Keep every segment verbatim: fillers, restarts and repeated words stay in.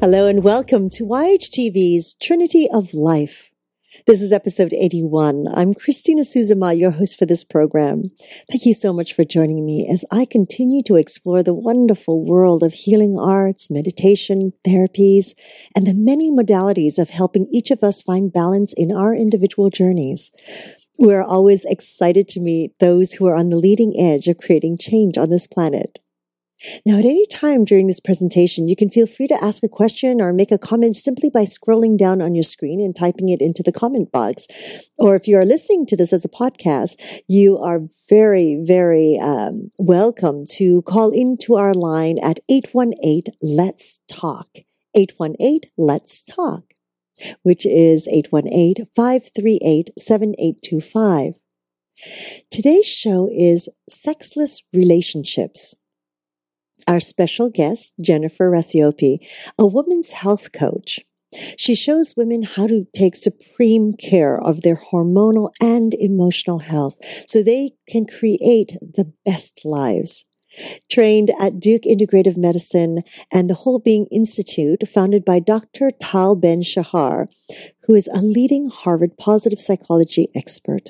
Hello and welcome to Y H T V's Trinity of Life. This is episode eighty-one. I'm Christina Souza Ma, your host for this program. Thank you so much for joining me as I continue to explore the wonderful world of healing arts, meditation, therapies, and the many modalities of helping each of us find balance in our individual journeys. We're always excited to meet those who are on the leading edge of creating change on this planet. Now, at any time during this presentation, you can feel free to ask a question or make a comment simply by scrolling down on your screen and typing it into the comment box. Or if you are listening to this as a podcast, you are very, very um, welcome to call into our line at eight one eight, let's talk, eight one eight, let's talk, which is eight one eight, five three eight, seven eight two five. Today's show is Sexless Relationships. Our special guest, Jennifer Racioppi, a women's health coach. She shows women how to take supreme care of their hormonal and emotional health so they can create the best lives. Trained at Duke Integrative Medicine and the Whole Being Institute, founded by Doctor Tal Ben-Shahar, who is a leading Harvard positive psychology expert.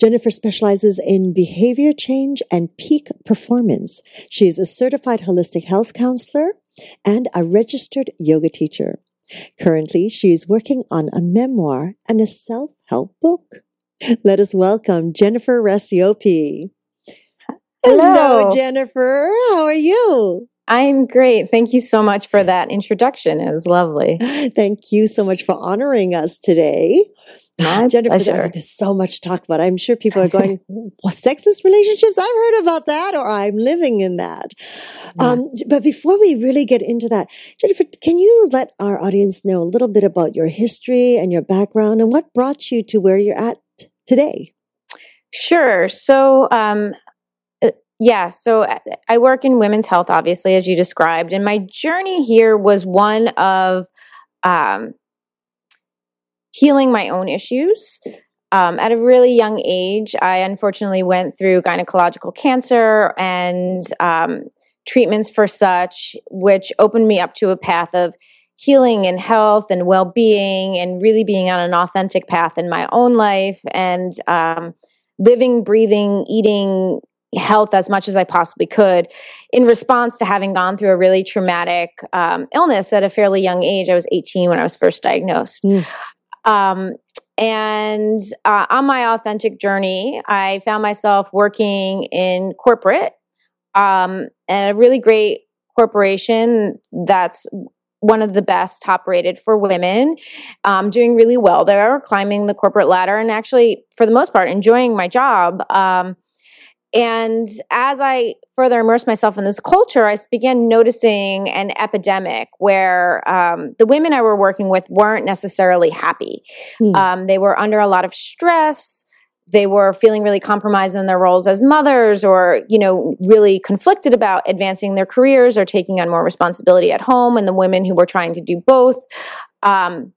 Jennifer specializes in behavior change and peak performance. She is a certified holistic health counselor and a registered yoga teacher. Currently, she is working on a memoir and a self-help book. Let us welcome Jennifer Racioppi. Hello. Hello, Jennifer. How are you? I'm great. Thank you so much for that introduction. It was lovely. Thank you so much for honoring us today. My Jennifer, pleasure. There's so much to talk about. I'm sure people are going, what, sexless relationships? I've heard about that, or I'm living in that. Yeah. Um, but before we really get into that, Jennifer, can you let our audience know a little bit about your history and your background and what brought you to where you're at today? Sure. So, um, Yeah, so I work in women's health, obviously, as you described, and my journey here was one of um, healing my own issues. Um, at a really young age, I unfortunately went through gynecological cancer and um, treatments for such, which opened me up to a path of healing and health and well-being and really being on an authentic path in my own life and um, living, breathing, eating health as much as I possibly could in response to having gone through a really traumatic um, illness at a fairly young age. I was eighteen when I was first diagnosed. Mm. Um, and uh, on my authentic journey, I found myself working in corporate um, at a really great corporation that's one of the best, top rated for women, um, doing really well there, climbing the corporate ladder and actually, for the most part, enjoying my job. Um, And as I further immersed myself in this culture, I began noticing an epidemic where um, the women I were working with weren't necessarily happy. Mm. Um, they were under a lot of stress. They were feeling really compromised in their roles as mothers or, you know, really conflicted about advancing their careers or taking on more responsibility at home. And the women who were trying to do both um,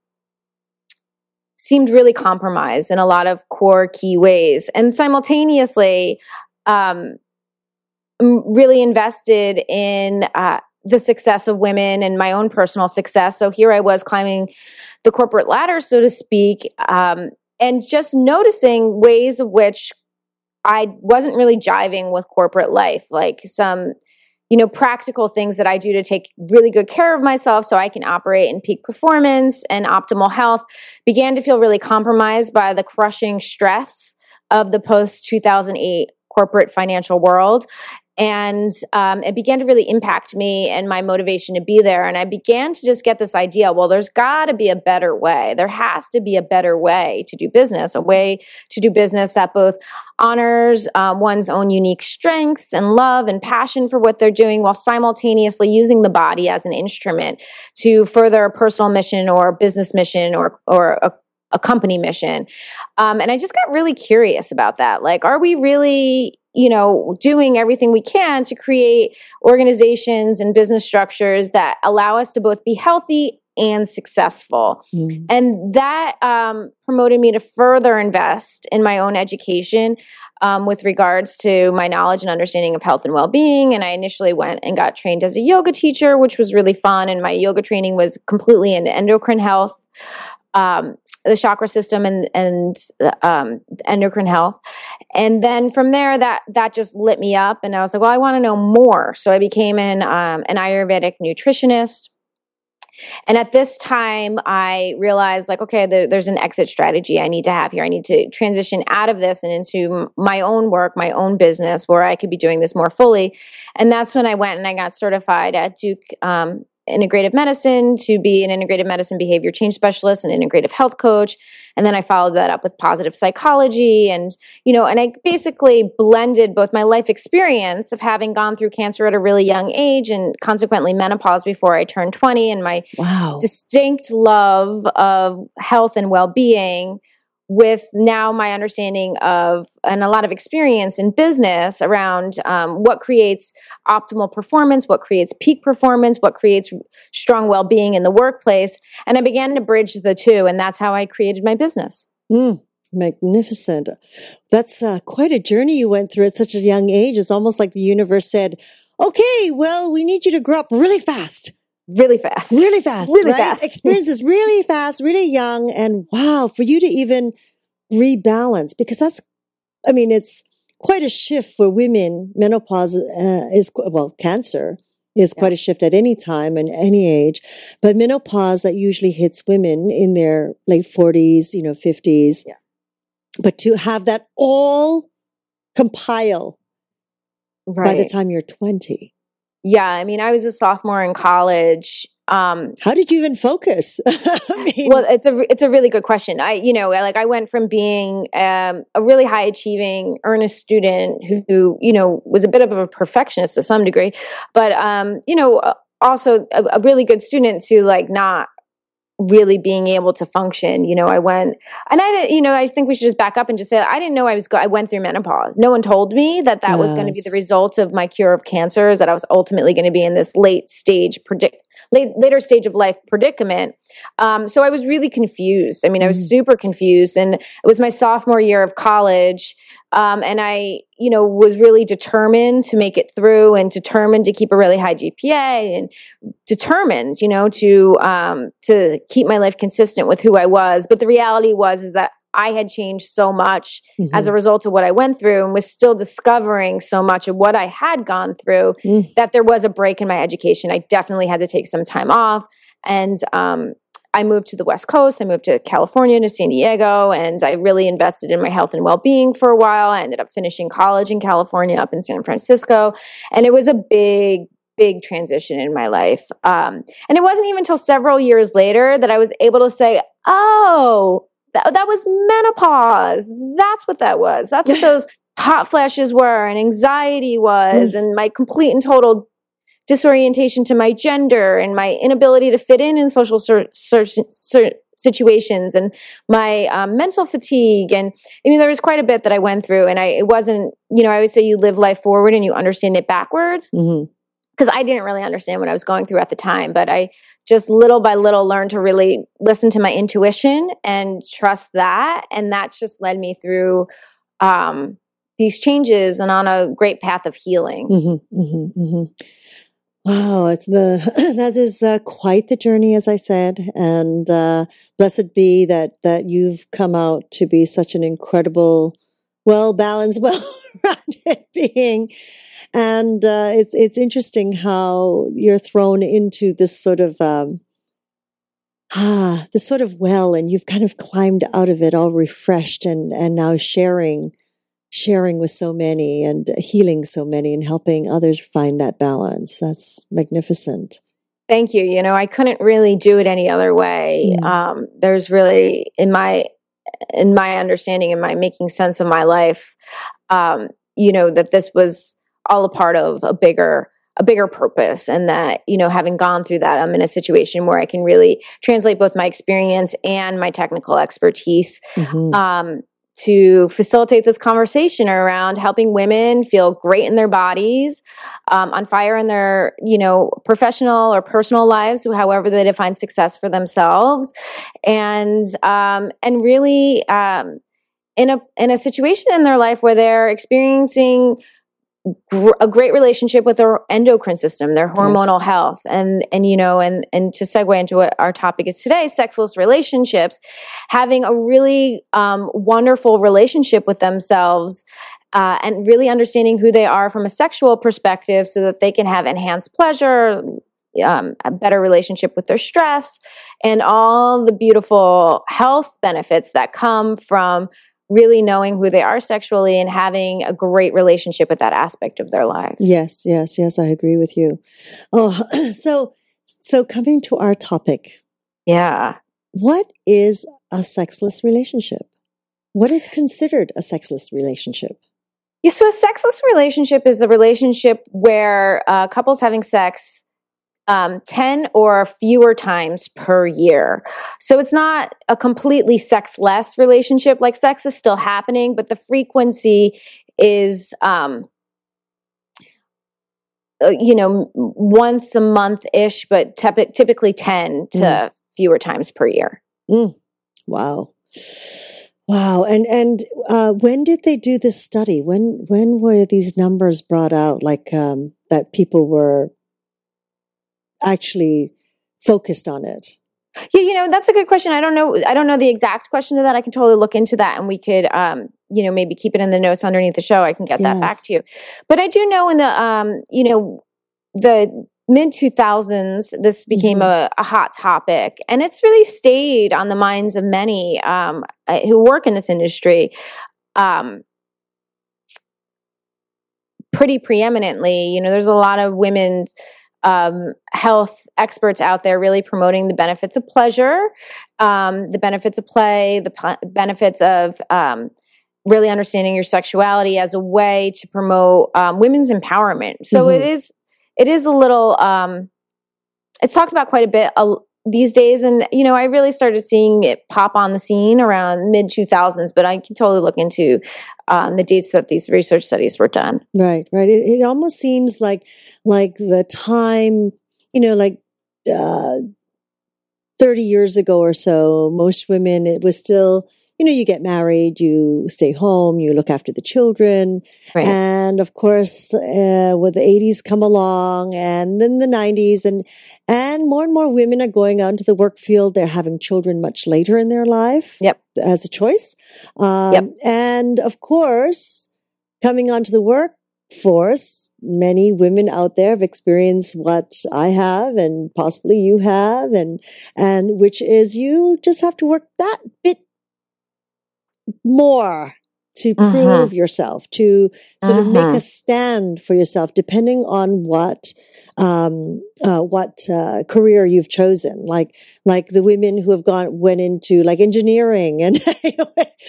seemed really compromised in a lot of core key ways. And simultaneously, Um, I'm really invested in uh, the success of women and my own personal success. So here I was climbing the corporate ladder, so to speak, um, and just noticing ways in which I wasn't really jiving with corporate life, like some, you know, practical things that I do to take really good care of myself so I can operate in peak performance and optimal health, began to feel really compromised by the crushing stress of the post two thousand eight corporate financial world. And um, it began to really impact me and my motivation to be there. And I began to just get this idea, well, there's got to be a better way. There has to be a better way to do business, a way to do business that both honors um, one's own unique strengths and love and passion for what they're doing while simultaneously using the body as an instrument to further a personal mission or a business mission or, or a a company mission. Um, and I just got really curious about that. Like, are we really, you know, doing everything we can to create organizations and business structures that allow us to both be healthy and successful. Mm. And that um, promoted me to further invest in my own education um, with regards to my knowledge and understanding of health and well-being. And I initially went and got trained as a yoga teacher, which was really fun. And my yoga training was completely into endocrine health, um, the chakra system and, and um, endocrine health. And then from there, that that just lit me up. And I was like, well, I want to know more. So I became an um, an Ayurvedic nutritionist. And at this time, I realized like, okay, the, there's an exit strategy I need to have here. I need to transition out of this and into my own work, my own business, where I could be doing this more fully. And that's when I went and I got certified at Duke um, Integrative Medicine to be an integrative medicine behavior change specialist and integrative health coach. And then I followed that up with positive psychology. And, you know, and I basically blended both my life experience of having gone through cancer at a really young age and consequently menopause before I turned twenty and my wow. distinct love of health and well-being with now my understanding of and a lot of experience in business around um, what creates optimal performance, what creates peak performance, what creates strong well-being in the workplace. And I began to bridge the two, and that's how I created my business. Mm, magnificent. That's uh, quite a journey you went through at such a young age. It's almost like the universe said, okay, well, we need you to grow up really fast. Really fast. Really fast. Really right? fast. Experiences really fast, really young. And wow, for you to even rebalance, because that's, I mean, it's quite a shift for women. Menopause uh, is, well, cancer is yeah. quite a shift at any time and any age. But menopause, that usually hits women in their late forties, you know, fifties. Yeah. But to have that all compile right. by the time you're twenty. Yeah, I mean, I was a sophomore in college. Um, How did you even focus? I mean, well, it's a it's a really good question. I, you know, like I went from being um, a really high achieving, earnest student who, who, you know, was a bit of a perfectionist to some degree, but um, you know, also a, a really good student to like not really being able to function. You know, I went and I didn't, you know, I think we should just back up and just say, I didn't know I was, go- I went through menopause. No one told me that that yes. was going to be the result of my cure of cancer, is that I was ultimately going to be in this late stage predict, late, later stage of life predicament. Um, so I was really confused. I mean, I was mm. super confused, and it was my sophomore year of college. Um, and I, you know, was really determined to make it through and determined to keep a really high G P A and determined, you know, to, um, to keep my life consistent with who I was. But the reality was, is that I had changed so much mm-hmm. as a result of what I went through and was still discovering so much of what I had gone through mm. that there was a break in my education. I definitely had to take some time off, and, um, I moved to the West Coast. I moved to California, to San Diego, and I really invested in my health and well-being for a while. I ended up finishing college in California, up in San Francisco, and it was a big, big transition in my life. Um, and it wasn't even until several years later that I was able to say, oh, th- that was menopause. That's what that was. That's what those hot flashes were, and anxiety was, and my complete and total disorientation to my gender and my inability to fit in in social sur- sur- sur- situations and my um, mental fatigue. And I mean, there was quite a bit that I went through, and I, it wasn't, you know, I always say you live life forward and you understand it backwards. Mm-hmm. Cause I didn't really understand what I was going through at the time, but I just little by little learned to really listen to my intuition and trust that. And that just led me through, um, these changes and on a great path of healing. Mm-hmm, mm-hmm, mm-hmm. Wow, it's the that is uh, quite the journey, as I said, and uh, blessed be that that you've come out to be such an incredible, well balanced, well rounded being. And uh, it's it's interesting how you're thrown into this sort of um, ah this sort of well, and you've kind of climbed out of it all refreshed, and and now sharing sharing with so many and healing so many and helping others find that balance. That's magnificent. Thank you. You know, I couldn't really do it any other way. Mm. Um, there's really, in my, in my understanding, in my making sense of my life, um, you know, that this was all a part of a bigger a bigger purpose, and that, you know, having gone through that, I'm in a situation where I can really translate both my experience and my technical expertise. Mm-hmm. Um, to facilitate this conversation around helping women feel great in their bodies, um, on fire in their, you know, professional or personal lives, however they define success for themselves, and um, and really um, in a in a situation in their life where they're experiencing gr- a great relationship with their endocrine system, their hormonal yes. health, and and you know, and and to segue into what our topic is today, sexless relationships, having a really um, wonderful relationship with themselves. Uh, and really understanding who they are from a sexual perspective so that they can have enhanced pleasure, um, a better relationship with their stress, and all the beautiful health benefits that come from really knowing who they are sexually and having a great relationship with that aspect of their lives. Yes, yes, yes, I agree with you. Oh, so, so coming to our topic. Yeah. What is a sexless relationship? What is considered a sexless relationship? Yeah, so a sexless relationship is a relationship where uh, couples having sex um, ten or fewer times per year. So it's not a completely sexless relationship. Like, sex is still happening, but the frequency is, um, you know, once a month-ish, but typ- typically ten to mm. fewer times per year. Mm. Wow. Wow. And and uh, when did they do this study? When when were these numbers brought out, like um, that people were actually focused on it? Yeah, you know, that's a good question. I don't know. I don't know the exact question to that. I can totally look into that, and we could, um, you know, maybe keep it in the notes underneath the show. I can get yes. that back to you. But I do know in the, um, you know, the mid two thousands, this became mm-hmm. a, a hot topic, and it's really stayed on the minds of many um, who work in this industry um, pretty preeminently. You know, there's a lot of women's um, health experts out there really promoting the benefits of pleasure, um, the benefits of play, the pl- benefits of um, really understanding your sexuality as a way to promote um, women's empowerment. So mm-hmm. it is... It is a little, um, it's talked about quite a bit uh, these days. And, you know, I really started seeing it pop on the scene around mid two thousands, but I can totally look into um, the dates that these research studies were done. Right, right. It, it almost seems like like the time, you know, like uh, thirty years ago or so, most women, it was still, you know, you get married, you stay home, you look after the children. Right. And of course, uh, well, the eighties come along, and then the nineties, and, and more and more women are going out into the work field. They're having children much later in their life. Yep. As a choice. Um, yep. And of course, coming onto the workforce, many women out there have experienced what I have, and possibly you have, and, and which is you just have to work that bit more to prove uh-huh. yourself, to sort uh-huh. of make a stand for yourself, depending on what um, uh, what uh, career you've chosen. Like like the women who have gone went into like engineering, and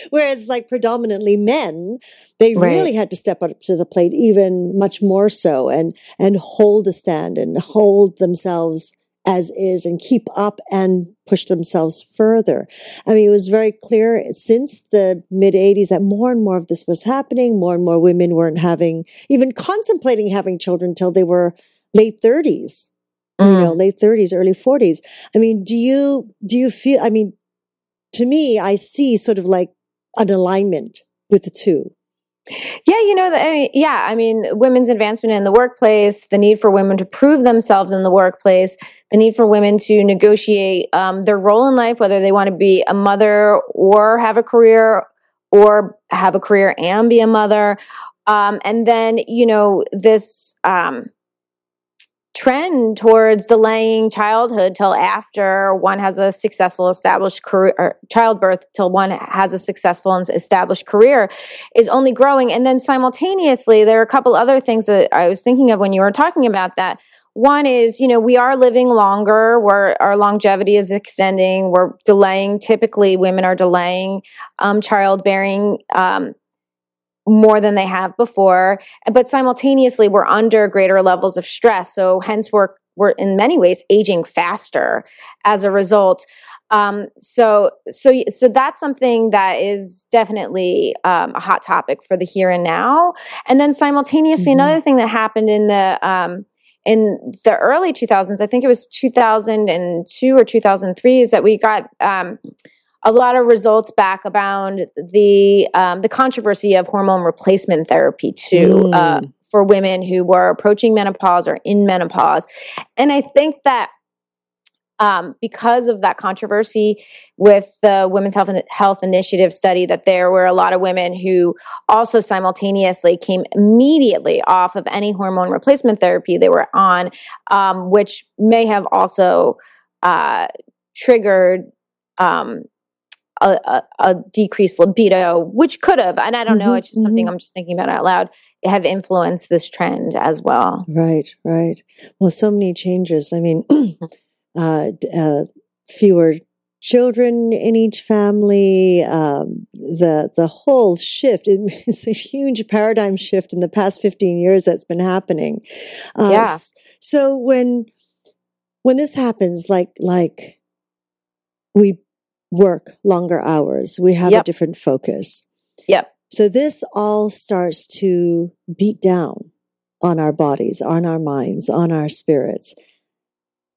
whereas like predominantly men, they right. really had to step up to the plate even much more so, and and hold a stand and hold themselves as is, and keep up and push themselves further. I mean, it was very clear since the mid eighties that more and more of this was happening. More and more women weren't having, even contemplating having children till they were late thirties, mm. you know, late thirties, early forties. I mean, do you, do you feel, I mean, to me, I see sort of like an alignment with the two. Yeah, you know, the, I mean, yeah, I mean, women's advancement in the workplace, the need for women to prove themselves in the workplace, the need for women to negotiate um, their role in life, whether they want to be a mother or have a career, or have a career and be a mother. Um, and then, you know, this um, trend towards delaying childhood till after one has a successful established career, or childbirth till one has a successful and established career, is only growing. And then simultaneously, there are a couple other things that I was thinking of when you were talking about that. One is, you know, we are living longer, where our longevity is extending, we're delaying, typically women are delaying um, childbearing um more than they have before, but simultaneously we're under greater levels of stress. So hence we're, we're in many ways aging faster as a result. Um, so, so, so that's something that is definitely um, a hot topic for the here and now. And then simultaneously, mm-hmm. another thing that happened in the um, in the early two thousands, I think it was two thousand two or two thousand three, is that we got um, a lot of results back around the um, the controversy of hormone replacement therapy too. Mm. Uh, for women who were approaching menopause or in menopause. And I think that um, because of that controversy with the Women's Health, Health Initiative study, that there were a lot of women who also simultaneously came immediately off of any hormone replacement therapy they were on, um, which may have also uh, triggered um A, a, a decreased libido, which could have, and I don't know, mm-hmm, it's just something mm-hmm. I'm just thinking about out loud, have influenced this trend as well. Right, right. Well, so many changes. I mean, uh, uh, fewer children in each family, um, the the whole shift, it's a huge paradigm shift in the past fifteen years that's been happening. Uh, yeah. So when when this happens, like like we work longer hours, we have yep. a different focus. Yep. So this all starts to beat down on our bodies, on our minds, on our spirits.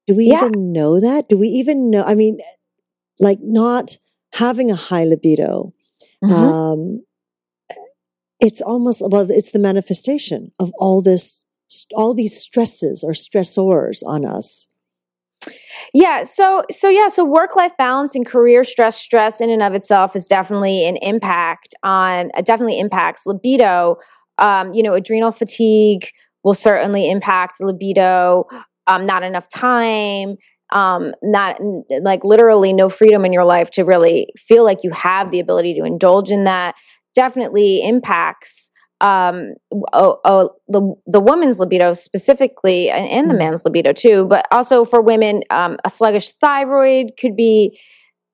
Do we yeah. even know that? Do we even know? I mean, like not having a high libido, mm-hmm. um, it's almost, well, it's the manifestation of all this, all these stresses or stressors on us. Yeah. So, so yeah. So work-life balance and career stress, stress in and of itself is definitely an impact on, uh, definitely impacts libido. Um, you know, adrenal fatigue will certainly impact libido. Um, not enough time, um, not n- like literally no freedom in your life to really feel like you have the ability to indulge in that, definitely impacts Um, oh, oh, the the woman's libido specifically, and, and the man's libido too, but also for women, um, a sluggish thyroid could be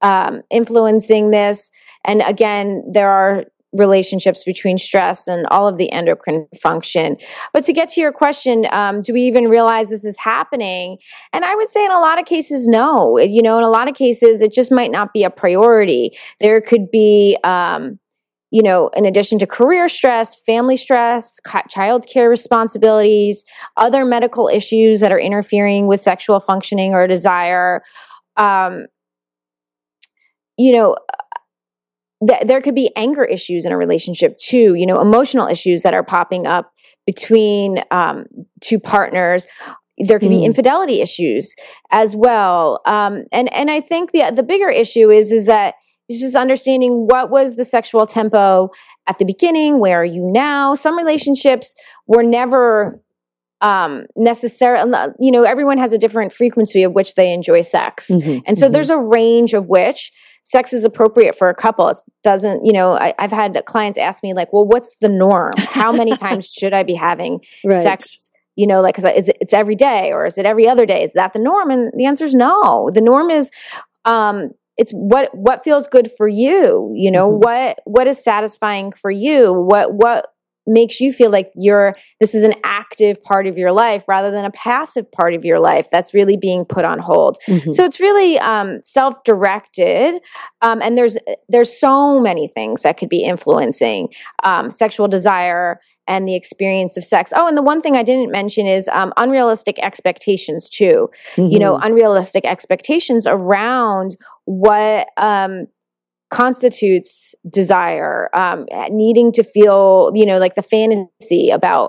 um, influencing this. And again, there are relationships between stress and all of the endocrine function. But to get to your question, um, do we even realize this is happening? And I would say in a lot of cases, no. You know, in a lot of cases, it just might not be a priority. There could be Um, you know, in addition to career stress, family stress, childcare responsibilities, other medical issues that are interfering with sexual functioning or desire, um, you know, th- there could be anger issues in a relationship too, you know, emotional issues that are popping up between um, two partners. There could mm. be infidelity issues as well. Um, and, and I think the the bigger issue is, is that it's just understanding what was the sexual tempo at the beginning, where are you now? Some relationships were never um, necessarily, you know, everyone has a different frequency of which they enjoy sex. Mm-hmm, and so mm-hmm. there's a range of which sex is appropriate for a couple. It doesn't, you know, I, I've had clients ask me like, well, what's the norm? How many times should I be having right. sex? You know, like, cause is it, it's every day or is it every other day? Is that the norm? And the answer is no. The norm is, um, It's what what feels good for you, you know, mm-hmm. what what is satisfying for you, what what makes you feel like you're this is an active part of your life rather than a passive part of your life that's really being put on hold. Mm-hmm. So it's really um, self-directed, um, and there's there's so many things that could be influencing um, sexual desire and the experience of sex. Oh, and the one thing I didn't mention is um, unrealistic expectations too. Mm-hmm. You know, unrealistic expectations around what um, constitutes desire, um, needing to feel, you know, like the fantasy about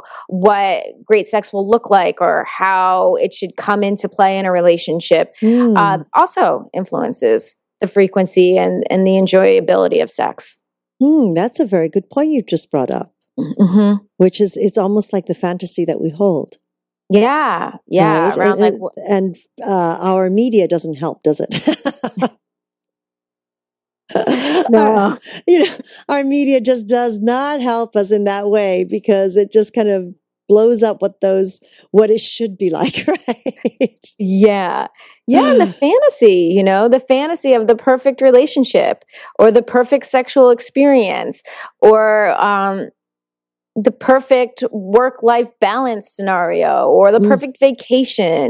what great sex will look like or how it should come into play in a relationship mm. uh, also influences the frequency and, and the enjoyability of sex. Mm, that's a very good point you just brought up. Mm-hmm. Which is, it's almost like the fantasy that we hold. Yeah, yeah. Right? Around and like, and uh, our media doesn't help, does it? No, our, you know, our media just does not help us in that way because it just kind of blows up what those what it should be like, right? Yeah, yeah. The fantasy, you know, the fantasy of the perfect relationship or the perfect sexual experience or um. the perfect work-life balance scenario or the perfect mm. vacation.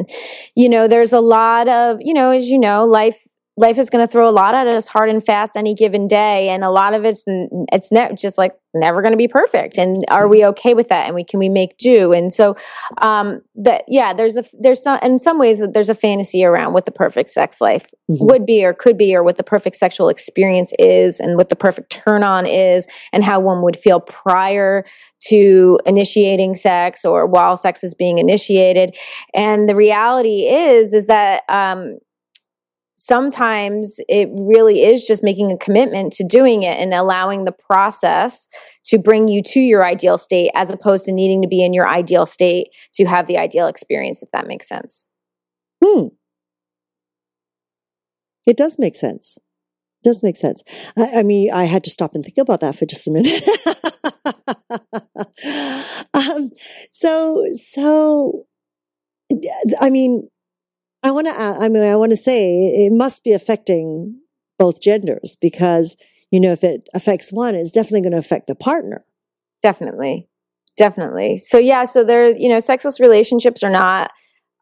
You know, there's a lot of, you know, as you know, life life is going to throw a lot at us hard and fast any given day. And a lot of it's, it's ne- just like never going to be perfect. And are we okay with that? And we, can we make do? And so, um, that, yeah, there's a, there's some, in some ways that there's a fantasy around what the perfect sex life mm-hmm. would be, or could be, or what the perfect sexual experience is, and what the perfect turn on is, and how one would feel prior to initiating sex or while sex is being initiated. And the reality is, is that, um, sometimes it really is just making a commitment to doing it and allowing the process to bring you to your ideal state, as opposed to needing to be in your ideal state to have the ideal experience, if that makes sense. Hmm. It does make sense. It does make sense. I, I mean, I had to stop and think about that for just a minute. um, so, so, I mean, I want to. I mean, I want to say it must be affecting both genders, because you know if it affects one, it's definitely going to affect the partner. Definitely, definitely. So yeah, so there. You know, sexless relationships are not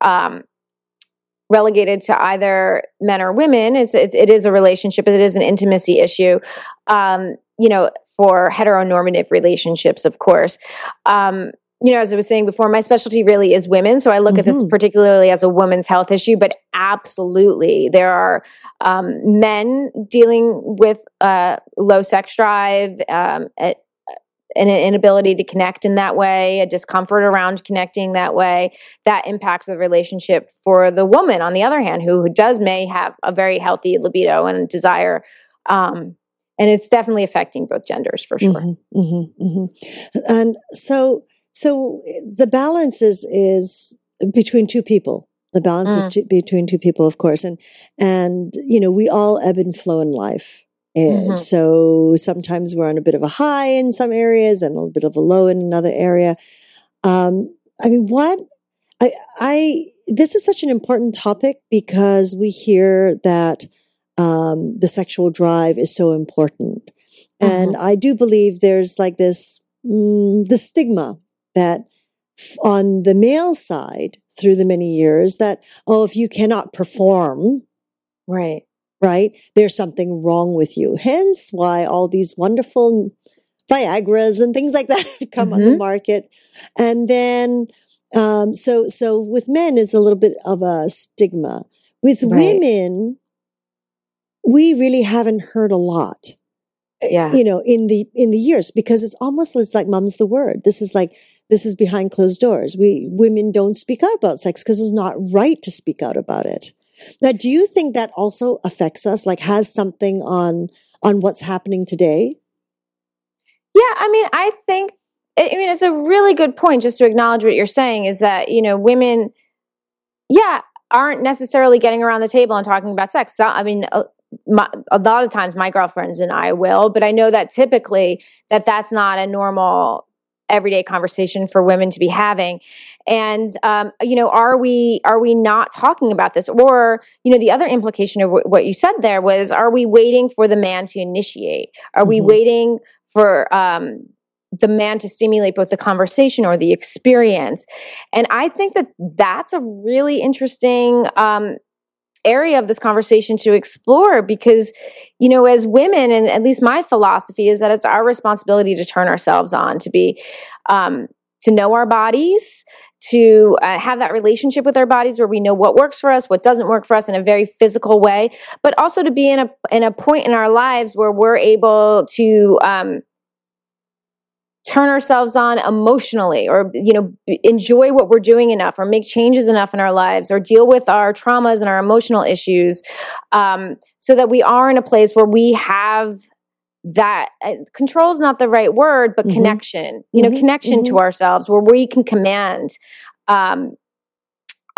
um, relegated to either men or women. It's it, it is a relationship. It is an intimacy issue. Um, you know, for heteronormative relationships, of course. Um, You know, as I was saying before, my specialty really is women. So I look mm-hmm. at this particularly as a women's health issue, but absolutely there are um, men dealing with uh, low sex drive, um, a, an inability to connect in that way, a discomfort around connecting that way, that impacts the relationship for the woman, on the other hand, who, who does may have a very healthy libido and desire. Um, and it's definitely affecting both genders for sure. Mm-hmm, mm-hmm, mm-hmm. And so... So the balance is, is between two people. The balance uh. is to, between two people, of course. And, and, you know, we all ebb and flow in life. And mm-hmm. so sometimes we're on a bit of a high in some areas and a little bit of a low in another area. Um, I mean, what I, I, this is such an important topic, because we hear that, um, the sexual drive is so important. Mm-hmm. And I do believe there's like this, mm, the stigma that on the male side through the many years that, oh, if you cannot perform, right, right, there's something wrong with you. Hence why all these wonderful Viagras and things like that have come mm-hmm. on the market. And then, um, so, so with men is a little bit of a stigma. With right. women, we really haven't heard a lot, yeah. you know, in the, in the years, because it's almost it's like mum's the word. This is like, This is behind closed doors. We women don't speak out about sex because it's not right to speak out about it. Now, do you think that also affects us? Like, has something on on what's happening today? Yeah, I mean, I think. I mean, it's a really good point. Just to acknowledge what you're saying is that you know women, yeah, aren't necessarily getting around the table and talking about sex. So, I mean. Uh, My, a lot of times my girlfriends and I will, but I know that typically that that's not a normal everyday conversation for women to be having. And, um, you know, are we, are we not talking about this? Or, you know, the other implication of w- what you said there was, are we waiting for the man to initiate? Are mm-hmm. we waiting for, um, the man to stimulate both the conversation or the experience? And I think that that's a really interesting, um, area of this conversation to explore, because, you know, as women, and at least my philosophy is that it's our responsibility to turn ourselves on, to be, um, to know our bodies, to uh, have that relationship with our bodies where we know what works for us, what doesn't work for us in a very physical way, but also to be in a, in a point in our lives where we're able to, um, turn ourselves on emotionally, or, you know, enjoy what we're doing enough, or make changes enough in our lives, or deal with our traumas and our emotional issues, um, so that we are in a place where we have that uh, control is not the right word, but mm-hmm. connection, you mm-hmm. know, connection mm-hmm. to ourselves, where we can command, um,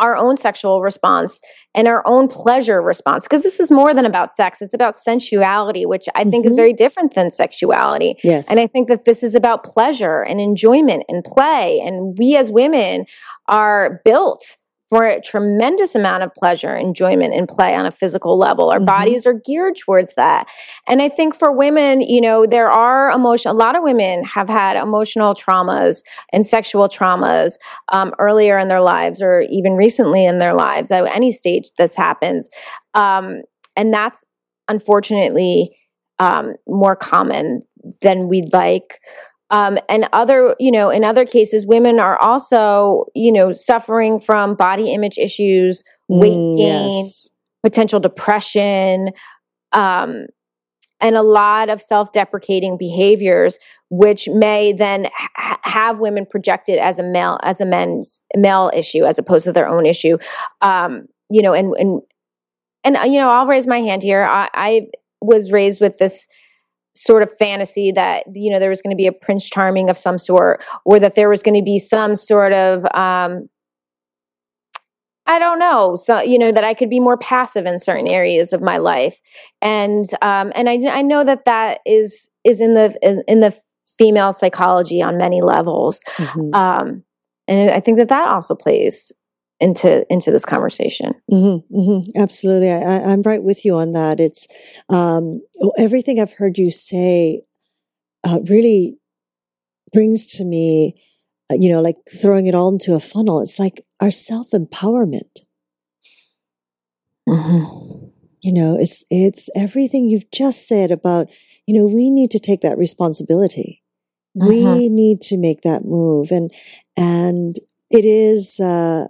our own sexual response and our own pleasure response. Because this is more than about sex. It's about sensuality, which I think mm-hmm. is very different than sexuality. Yes. And I think that this is about pleasure and enjoyment and play. And we as women are built for a tremendous amount of pleasure, enjoyment, and play on a physical level. Our mm-hmm. bodies are geared towards that. And I think for women, you know, there are emotion, a lot of women have had emotional traumas and sexual traumas um, earlier in their lives, or even recently in their lives, at any stage this happens. Um, And that's unfortunately um, more common than we'd like. Um, and other, you know, in other cases, women are also, you know, suffering from body image issues, weight mm, gain, yes. potential depression, um, and a lot of self-deprecating behaviors, which may then ha- have women projected as a male, as a men's male issue, as opposed to their own issue. Um, you know, and and and you know, I'll raise my hand here. I, I was raised with this sort of fantasy that, you know, there was going to be a Prince Charming of some sort, or that there was going to be some sort of, um, I don't know. So, you know, that I could be more passive in certain areas of my life. And, um, and I, I know that that is, is in the, in, in the female psychology on many levels. Mm-hmm. Um, and I think that that also plays into, into this conversation. Mm-hmm, mm-hmm, absolutely. I, I'm right with you on that. It's, um, everything I've heard you say, uh, really brings to me, uh, you know, like throwing it all into a funnel. It's like our self-empowerment, mm-hmm. you know, it's, it's everything you've just said about, you know, we need to take that responsibility. Uh-huh. We need to make that move. And, and it is, uh,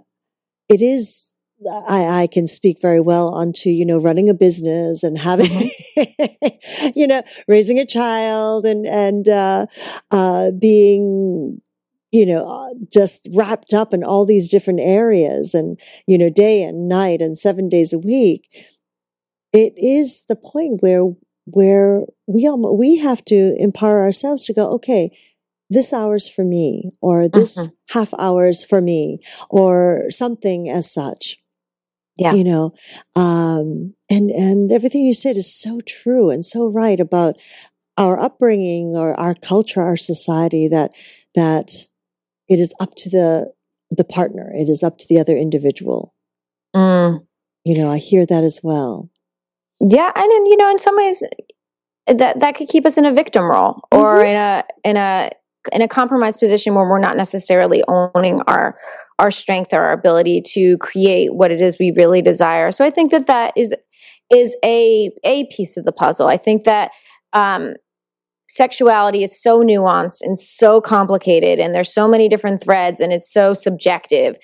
It is, I, I can speak very well onto, you know, running a business and having, mm-hmm. you know, raising a child and, and, uh, uh, being, you know, just wrapped up in all these different areas and, you know, day and night and seven days a week. It is the point where, where we, almost, we have to empower ourselves to go, okay, this hour's for me, or this uh-huh. half hour's for me, or something as such. Yeah. You know, um, and, and everything you said is so true and so right about our upbringing or our culture, our society, that, that it is up to the, the partner. It is up to the other individual. Mm. You know, I hear that as well. Yeah. And then, you know, in some ways that, that could keep us in a victim role or mm-hmm. in a, in a, in a compromised position where we're not necessarily owning our, our strength or our ability to create what it is we really desire. So I think that that is, is a, a piece of the puzzle. I think that, um, sexuality is so nuanced and so complicated, and there's so many different threads, and it's so subjective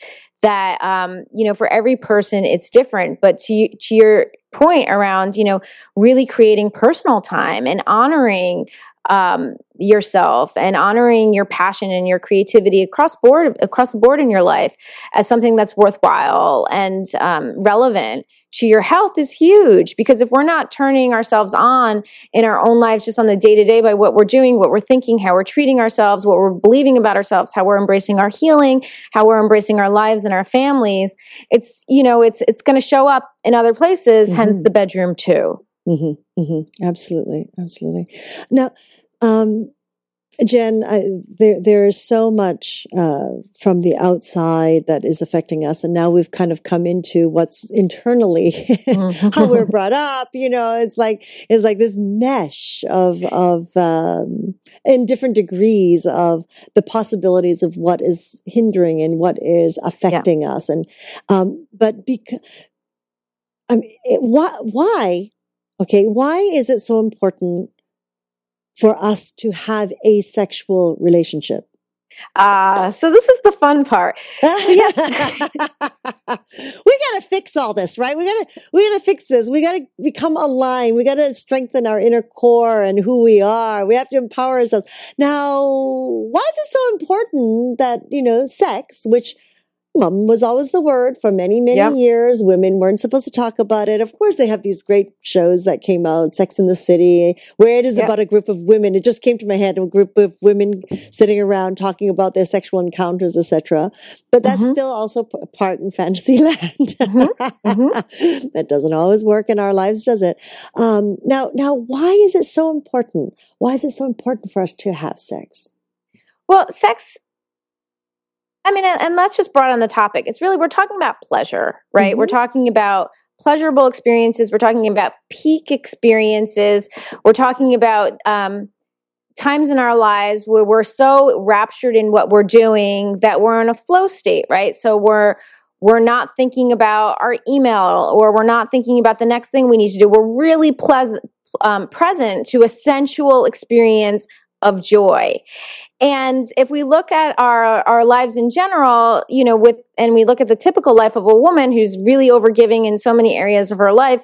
that, um, you know, for every person it's different. But to, to your point around, you know, really creating personal time and honoring, um, yourself and honoring your passion and your creativity across board, across the board in your life as something that's worthwhile and, um, relevant to your health is huge, because if we're not turning ourselves on in our own lives, just on the day to day by what we're doing, what we're thinking, how we're treating ourselves, what we're believing about ourselves, how we're embracing our healing, how we're embracing our lives and our families, it's, you know, it's, it's going to show up in other places, mm-hmm. hence the bedroom too. Mm-hmm, mm-hmm. Absolutely. Absolutely. Now, um, Jen, I, there, there is so much, uh, from the outside that is affecting us. And now we've kind of come into what's internally, how we're brought up, you know, it's like, it's like this mesh of, of, um, in different degrees of the possibilities of what is hindering and what is affecting yeah. us. And, um, but because, I mean, it, why, why? Okay, why is it so important for us to have a sexual relationship? Uh, so this is the fun part. Yes. We got to fix all this, right? We got to we got to fix this. We got to become aligned. We got to strengthen our inner core and who we are. We have to empower ourselves. Now, why is it so important that, you know, sex, which mum was always the word for many, many yep. years. Women weren't supposed to talk about it. Of course, they have these great shows that came out, Sex in the City, where it is yep. about a group of women. It just came to my head, a group of women sitting around talking about their sexual encounters, et cetera. But that's mm-hmm. still also p- part in fantasy land. mm-hmm. Mm-hmm. That doesn't always work in our lives, does it? Um, now, now, why is it so important? Why is it so important for us to have sex? Well, sex... I mean, and that's just broad on the topic. It's really, we're talking about pleasure, right? Mm-hmm. We're talking about pleasurable experiences. We're talking about peak experiences. We're talking about um, times in our lives where we're so raptured in what we're doing that we're in a flow state, right? So we're We're not thinking about our email, or we're not thinking about the next thing we need to do. We're really pleasant, um, present to a sensual experience of joy. And if we look at our, our lives in general, you know, with, and we look at the typical life of a woman who's really overgiving in so many areas of her life,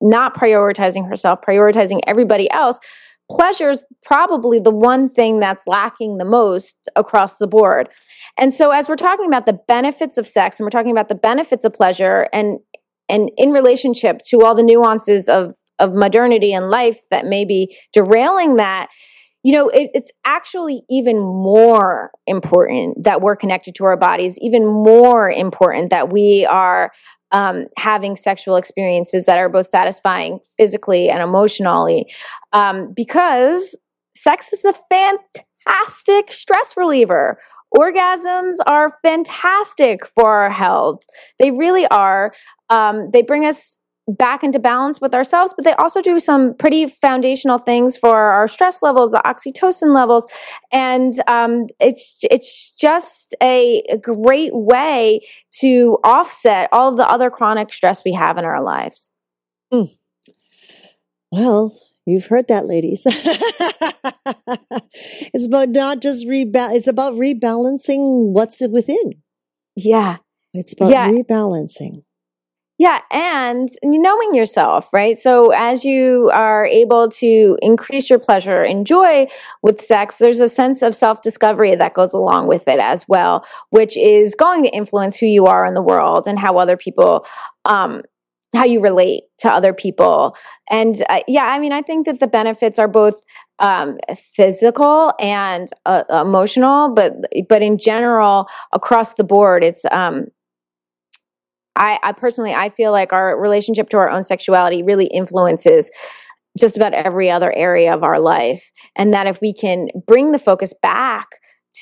not prioritizing herself, prioritizing everybody else, pleasure's probably the one thing that's lacking the most across the board. And so as we're talking about the benefits of sex, and we're talking about the benefits of pleasure, and and in relationship to all the nuances of, of modernity and life that may be derailing that, you know, it, it's actually even more important that we're connected to our bodies, even more important that we are um, having sexual experiences that are both satisfying physically and emotionally, um, because sex is a fantastic stress reliever. Orgasms are fantastic for our health. They really are. Um, they bring us back into balance with ourselves, but they also do some pretty foundational things for our stress levels, the oxytocin levels, and um, it's it's just a, a great way to offset all of the other chronic stress we have in our lives. Mm. Well, you've heard that, ladies. It's about not just rebal. It's about rebalancing what's within. Yeah, it's about yeah. rebalancing. Yeah, and knowing yourself, right? So as you are able to increase your pleasure and joy with sex, there's a sense of self-discovery that goes along with it as well, which is going to influence who you are in the world and how other people, um, how you relate to other people. And uh, yeah, I mean, I think that the benefits are both um, physical and uh, emotional, but but in general, across the board, it's um, I, I personally, I feel like our relationship to our own sexuality really influences just about every other area of our life. And that if we can bring the focus back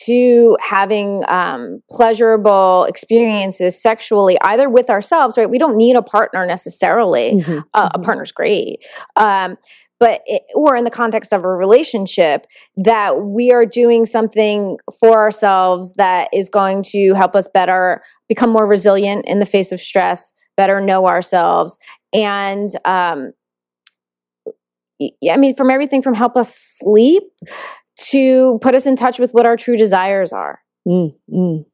to having um, pleasurable experiences sexually, either with ourselves, right? We don't need a partner necessarily. Mm-hmm. Uh, mm-hmm. A partner's great. Um, but it, or in the context of a relationship, that we are doing something for ourselves that is going to help us better become more resilient in the face of stress, better know ourselves. And um, I mean, from everything from help us sleep to put us in touch with what our true desires are. Mm, mm.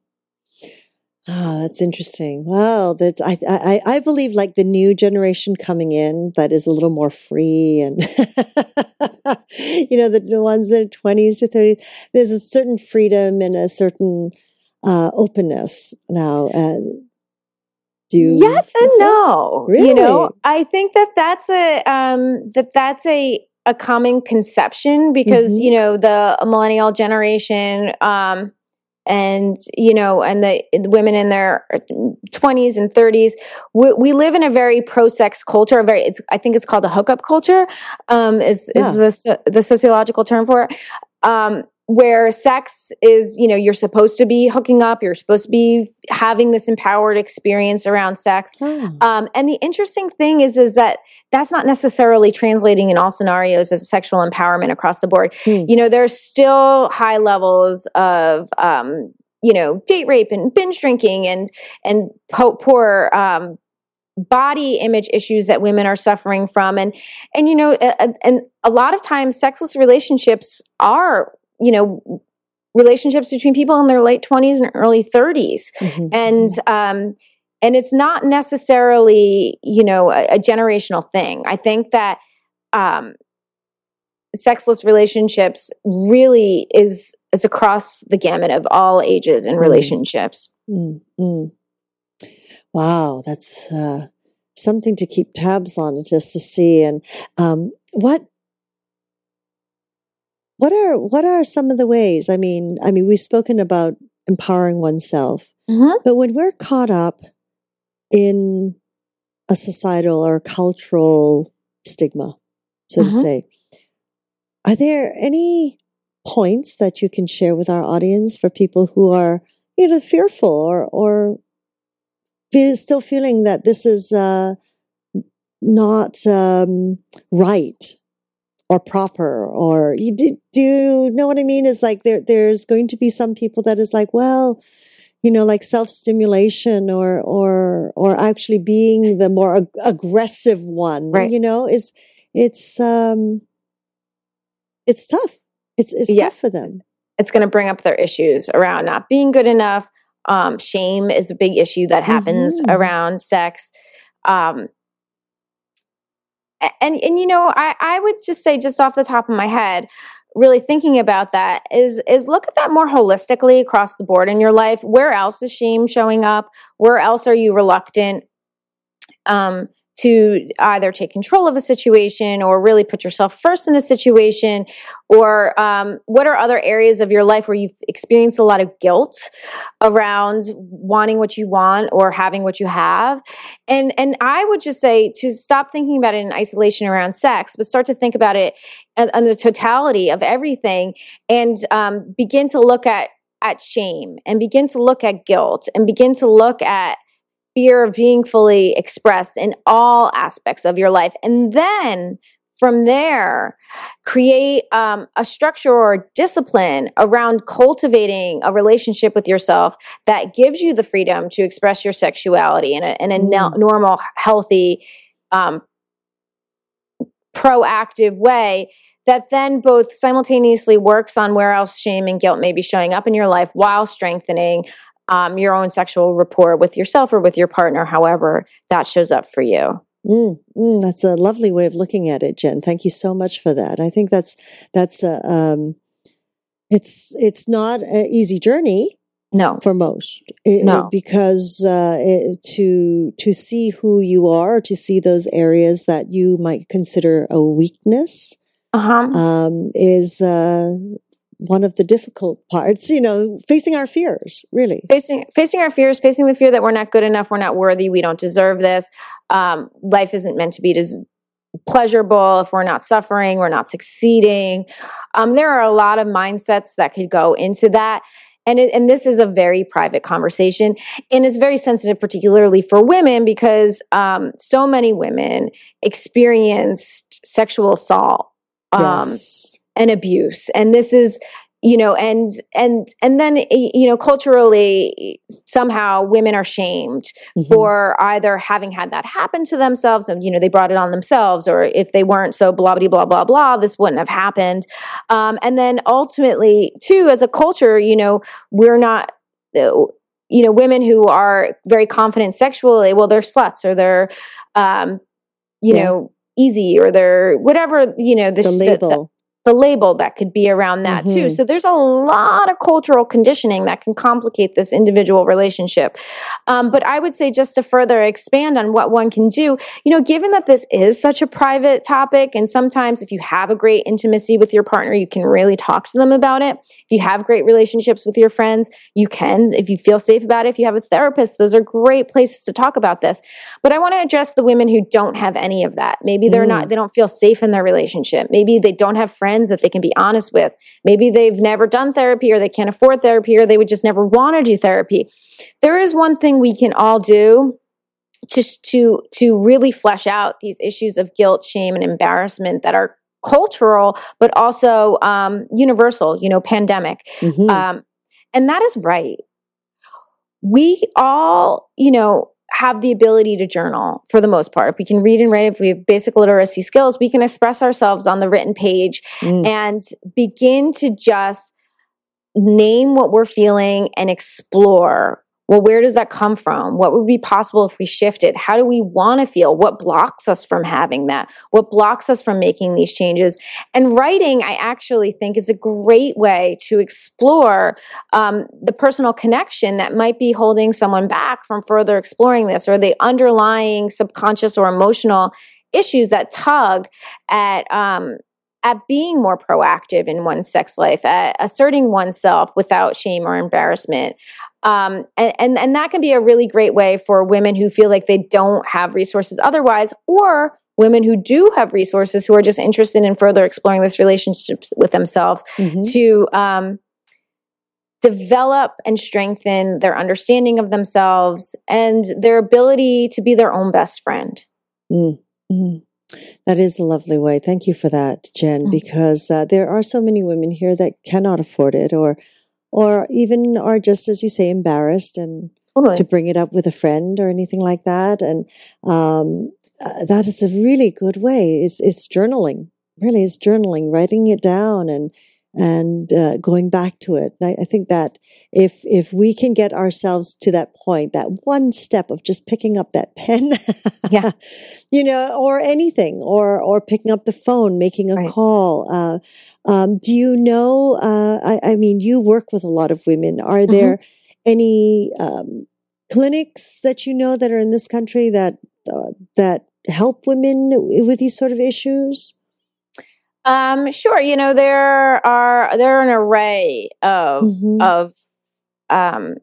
Oh, that's interesting. Wow. That's, I, I, I believe like the new generation coming in that is a little more free and, you know, the, the ones that are twenties to thirties, there's a certain freedom and a certain uh, openness now. Uh, do you Yes and so? No. Really? You know, I think that that's a, um, that that's a, a common conception because, mm-hmm. you know, the millennial generation, um, and, you know, and the, the women in their twenties and thirties, we, we live in a very pro-sex culture, a very, it's, I think it's called a hookup culture, um, is, yeah. is the, the sociological term for it, um, where sex is, you know, you're supposed to be hooking up, you're supposed to be having this empowered experience around sex. Yeah. Um, and the interesting thing is, is that that's not necessarily translating in all scenarios as sexual empowerment across the board. Hmm. You know, there's still high levels of, um, you know, date rape and binge drinking and, and po- poor, um, body image issues that women are suffering from. And, and, you know, a, and a lot of times sexless relationships are, you know, relationships between people in their late twenties and early thirties. Mm-hmm. And, um, And it's not necessarily, you know, a, a generational thing. I think that um, sexless relationships really is is across the gamut of all ages and relationships. Mm-hmm. Wow, that's uh, something to keep tabs on just to see. And um, what what are what are some of the ways? I mean, I mean, we've spoken about empowering oneself, mm-hmm. but when we're caught up in a societal or cultural stigma, so uh-huh. to say, are there any points that you can share with our audience for people who are, you know, fearful or or feel, still feeling that this is uh, not um, right or proper? Or you do, do you know what I mean? Is like there there's going to be some people that is like, well, you know, like self-stimulation or, or, or actually being the more ag- aggressive one, right. you know, is, it's, um, it's tough. It's, it's yeah. tough for them. It's going to bring up their issues around not being good enough. Um, shame is a big issue that happens mm-hmm. around sex. Um, and, and, you know, I, I would just say just off the top of my head, really thinking about that is is look at that more holistically across the board in your life. Where else is shame showing up? Where else are you reluctant um, to either take control of a situation or really put yourself first in a situation? Or um, what are other areas of your life where you've experienced a lot of guilt around wanting what you want or having what you have? And and I would just say to stop thinking about it in isolation around sex, but start to think about it and, and the totality of everything, and um, begin to look at, at shame, and begin to look at guilt, and begin to look at fear of being fully expressed in all aspects of your life. And then from there, create um, a structure or a discipline around cultivating a relationship with yourself that gives you the freedom to express your sexuality in a, in a mm. no- normal, healthy, um, proactive way that then both simultaneously works on where else shame and guilt may be showing up in your life while strengthening um, your own sexual rapport with yourself or with your partner, however that shows up for you. Mm, mm, that's a lovely way of looking at it, Jen. Thank you so much for that. I think that's that's a um, it's it's not an easy journey. No, for most, it, no, it, because uh, it, to to see who you are, to see those areas that you might consider a weakness, uh-huh. um, is. Uh, one of the difficult parts, you know, facing our fears, really. Facing facing our fears, facing the fear that we're not good enough, we're not worthy, we don't deserve this. Um, life isn't meant to be des- pleasurable if we're not suffering, we're not succeeding. Um, there are a lot of mindsets that could go into that. And it, and this is a very private conversation. And it's very sensitive, particularly for women, because um, so many women experienced sexual assault. Um, yes. And abuse. And this is, you know, and, and, and then, you know, culturally, somehow women are shamed mm-hmm. for either having had that happen to themselves and, you know, they brought it on themselves, or if they weren't so blah, blah, blah, blah, blah, this wouldn't have happened. Um, and then ultimately too, as a culture, you know, we're not, you know, women who are very confident sexually, well, they're sluts or they're, um, you yeah. know, easy or they're whatever, you know, the, the label. The, the, The label that could be around that mm-hmm. too. So there's a lot of cultural conditioning that can complicate this individual relationship. Um, but I would say just to further expand on what one can do, you know, given that this is such a private topic, and sometimes if you have a great intimacy with your partner, you can really talk to them about it. If you have great relationships with your friends, you can, if you feel safe about it, if you have a therapist, those are great places to talk about this. But I want to address the women who don't have any of that. Maybe they're mm. not, they don't feel safe in their relationship. Maybe they don't have friends that they can be honest with. Maybe they've never done therapy, or they can't afford therapy, or they would just never want to do therapy. There is one thing we can all do just to, to really flesh out these issues of guilt, shame, and embarrassment that are cultural, but also um, universal, you know, pandemic. Mm-hmm. Um, and that is right. We all, you know, have the ability to journal for the most part. If we can read and write, if we have basic literacy skills, we can express ourselves on the written page mm. and begin to just name what we're feeling and explore. Well, where does that come from? What would be possible if we shift it? How do we want to feel? What blocks us from having that? What blocks us from making these changes? And writing, I actually think, is a great way to explore um, the personal connection that might be holding someone back from further exploring this, or the underlying subconscious or emotional issues that tug at um, at being more proactive in one's sex life, at asserting oneself without shame or embarrassment. Um, and, and, and that can be a really great way for women who feel like they don't have resources otherwise, or women who do have resources who are just interested in further exploring this relationship with themselves mm-hmm. to um, develop and strengthen their understanding of themselves and their ability to be their own best friend. Mm-hmm. That is a lovely way. Thank you for that, Jen, mm-hmm. because uh, there are so many women here that cannot afford it, or or even are just, as you say, embarrassed and totally. To bring it up with a friend or anything like that. And um, uh, that is a really good way. It's, it's journaling, really. It's journaling, writing it down and and uh, going back to it. And I, I think that if if we can get ourselves to that point, that one step of just picking up that pen, yeah, you know, or anything, or or picking up the phone, making a right. call. Uh, um, do you know? Uh, I, I mean, you work with a lot of women. Are mm-hmm. there any um, clinics that you know that are in this country that uh, that help women with these sort of issues? Um, sure. You know, there are, there are an array of, mm-hmm. of, um,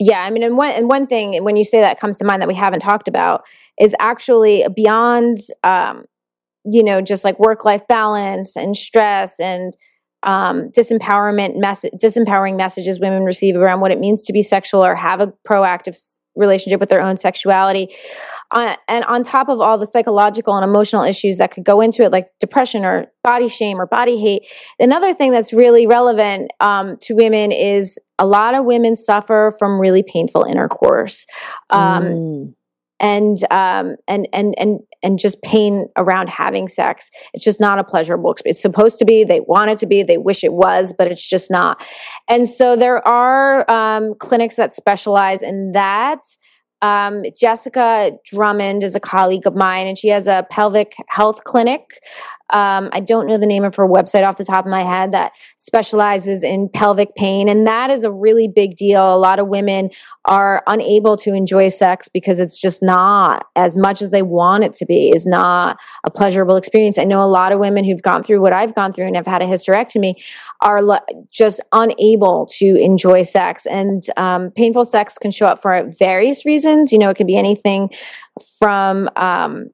yeah, I mean, and one, and one thing when you say that comes to mind that we haven't talked about is actually beyond, um, you know, just like work-life balance and stress and, um, disempowerment, mess- disempowering messages women receive around what it means to be sexual or have a proactive relationship with their own sexuality. Uh, and on top of all the psychological and emotional issues that could go into it, like depression or body shame or body hate. Another thing that's really relevant um, to women is a lot of women suffer from really painful intercourse um, mm. and, um, and, and, and, and just pain around having sex. It's just not a pleasurable experience. It's supposed to be, they want it to be, they wish it was, but it's just not. And so there are um, clinics that specialize in that. Um, Jessica Drummond is a colleague of mine, and she has a pelvic health clinic. Um, I don't know the name of her website off the top of my head, that specializes in pelvic pain. And that is a really big deal. A lot of women are unable to enjoy sex because it's just not as much as they want it to be, is not a pleasurable experience. I know a lot of women who've gone through what I've gone through and have had a hysterectomy are lo- just unable to enjoy sex. And um, painful sex can show up for various reasons. You know, it can be anything from, um,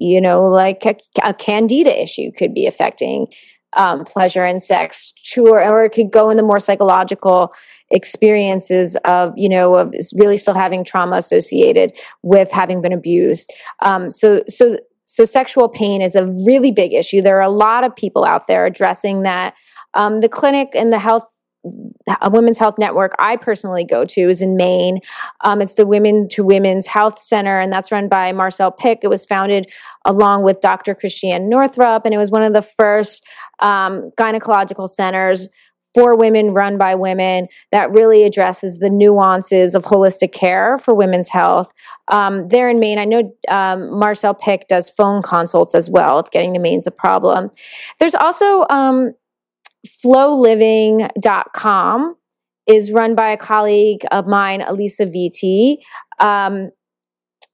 you know, like a, a candida issue could be affecting um, pleasure and sex, too, or, or it could go in the more psychological experiences of, you know, of really still having trauma associated with having been abused. Um, so, so, so sexual pain is a really big issue. There are a lot of people out there addressing that. Um, the clinic and the health, a women's health network I personally go to is in Maine. Um, it's the Women to Women's Health Center, and that's run by Marcel Pick. It was founded along with Doctor Christiane Northrup, and it was one of the first um, gynecological centers for women run by women that really addresses the nuances of holistic care for women's health. Um, there in Maine, I know um, Marcel Pick does phone consults as well if getting to Maine's a problem. There's also um, flow living dot com is run by a colleague of mine, Alisa V T. Um,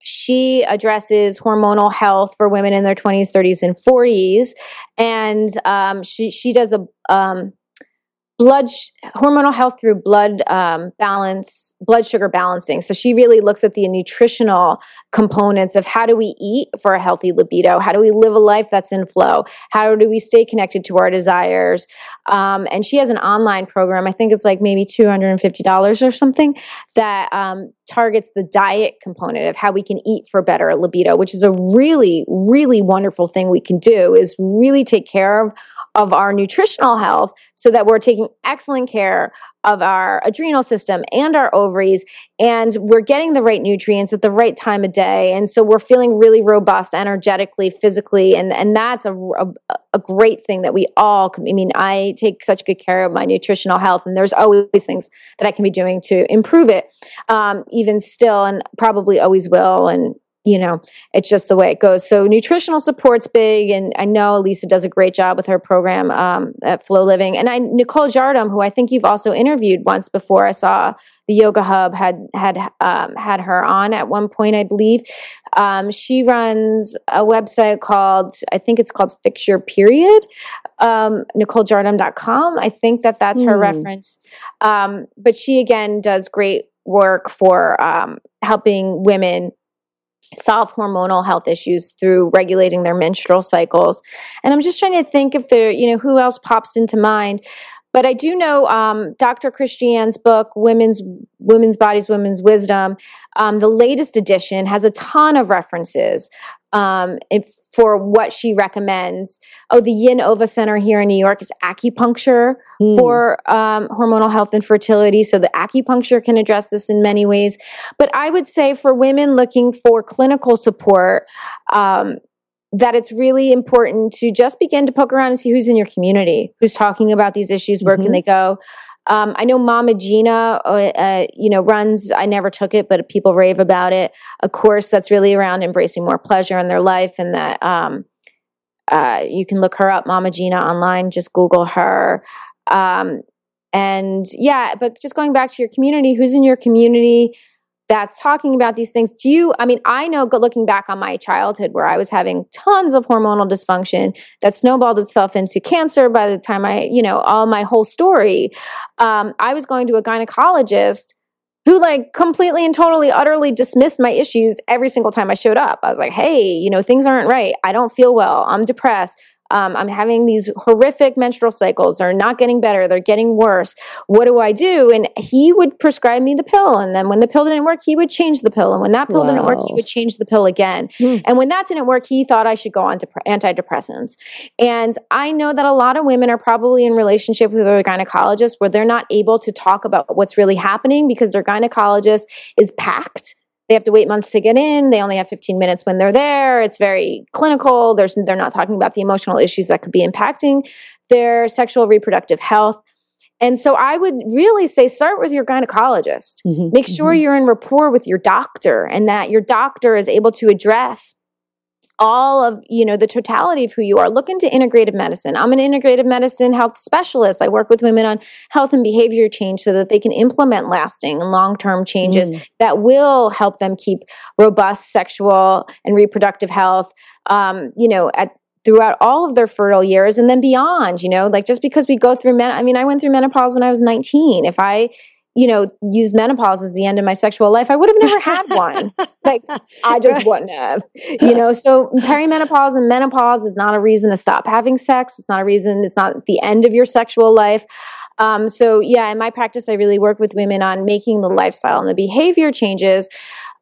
she addresses hormonal health for women in their twenties, thirties, and forties. And um, she, she does a um, blood sh- hormonal health through blood um, balance, blood sugar balancing. So she really looks at the nutritional components of how do we eat for a healthy libido? How do we live a life that's in flow? How do we stay connected to our desires? Um, and she has an online program. I think it's like maybe two hundred fifty dollars or something that um, targets the diet component of how we can eat for better libido, which is a really, really wonderful thing we can do, is really take care of of our nutritional health so that we're taking excellent care of our adrenal system and our ovaries, and we're getting the right nutrients at the right time of day. And so we're feeling really robust energetically, physically, and, and that's a, a, a great thing that we all can. I mean, I take such good care of my nutritional health, and there's always things that I can be doing to improve it, um, even still, and probably always will. And you know, it's just the way it goes. So nutritional support's big. And I know Alisa does a great job with her program um, at Flow Living. And I, Nicole Jardim, who I think you've also interviewed once before, I saw the Yoga Hub had had um, had her on at one point, I believe. Um, she runs a website called, I think it's called Fix Your Period, um, nicole jardim dot com. I think that that's her mm. reference. Um, but she, again, does great work for um, helping women solve hormonal health issues through regulating their menstrual cycles. And I'm just trying to think if there, you know, who else pops into mind. But I do know um, Doctor Christiane's book, Women's Women's Bodies, Women's Wisdom, um, the latest edition has a ton of references um, for what she recommends. Oh, the Yin Ova Center here in New York is acupuncture mm. for um, hormonal health and fertility. So the acupuncture can address this in many ways. But I would say for women looking for clinical support, um, that it's really important to just begin to poke around and see who's in your community, who's talking about these issues, where mm-hmm. can they go. Um, I know Mama Gina, uh, uh, you know, runs, I never took it, but people rave about it, a course that's really around embracing more pleasure in their life, and that um, uh, you can look her up, Mama Gina, online, just Google her. Um, and yeah, but just going back to your community, who's in your community that's talking about these things? Do you, I mean, I know looking back on my childhood where I was having tons of hormonal dysfunction that snowballed itself into cancer by the time I, you know, all my whole story, um, I was going to a gynecologist who like completely and totally, utterly dismissed my issues every single time I showed up. I was like, hey, you know, things aren't right. I don't feel well. I'm depressed. Um, I'm having these horrific menstrual cycles. They're not getting better. They're getting worse. What do I do? And he would prescribe me the pill. And then when the pill didn't work, he would change the pill. And when that pill wow. didn't work, he would change the pill again. Mm. And when that didn't work, he thought I should go on to antidepressants. And I know that a lot of women are probably in relationship with their gynecologist where they're not able to talk about what's really happening because their gynecologist is packed. They have to wait months to get in. They only have fifteen minutes when they're there. It's very clinical. There's, they're not talking about the emotional issues that could be impacting their sexual reproductive health. And so I would really say start with your gynecologist. Mm-hmm, Make sure mm-hmm. you're in rapport with your doctor and that your doctor is able to address all of, you know, the totality of who you are. Look into integrative medicine. I'm an integrative medicine health specialist. I work with women on health and behavior change so that they can implement lasting and long-term changes mm. that will help them keep robust sexual and reproductive health, um, you know, at throughout all of their fertile years and then beyond, you know, like just because we go through men, I mean, I went through menopause when I was nineteen. If I you know, use menopause as the end of my sexual life, I would have never had one. Like, I just right. wouldn't have, you know? So perimenopause and menopause is not a reason to stop having sex. It's not a reason. It's not the end of your sexual life. Um, so yeah, in my practice, I really work with women on making the lifestyle and the behavior changes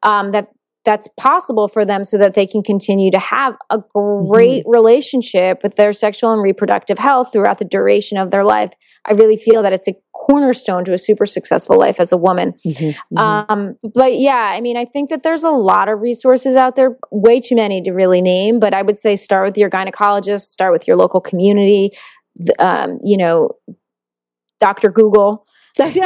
um, that that's possible for them so that they can continue to have a great mm-hmm. relationship with their sexual and reproductive health throughout the duration of their life. I really feel that it's a cornerstone to a super successful life as a woman. Mm-hmm, mm-hmm. Um, but yeah, I mean, I think that there's a lot of resources out there, way too many to really name, but I would say start with your gynecologist, start with your local community, the, um, you know, Doctor Google. That's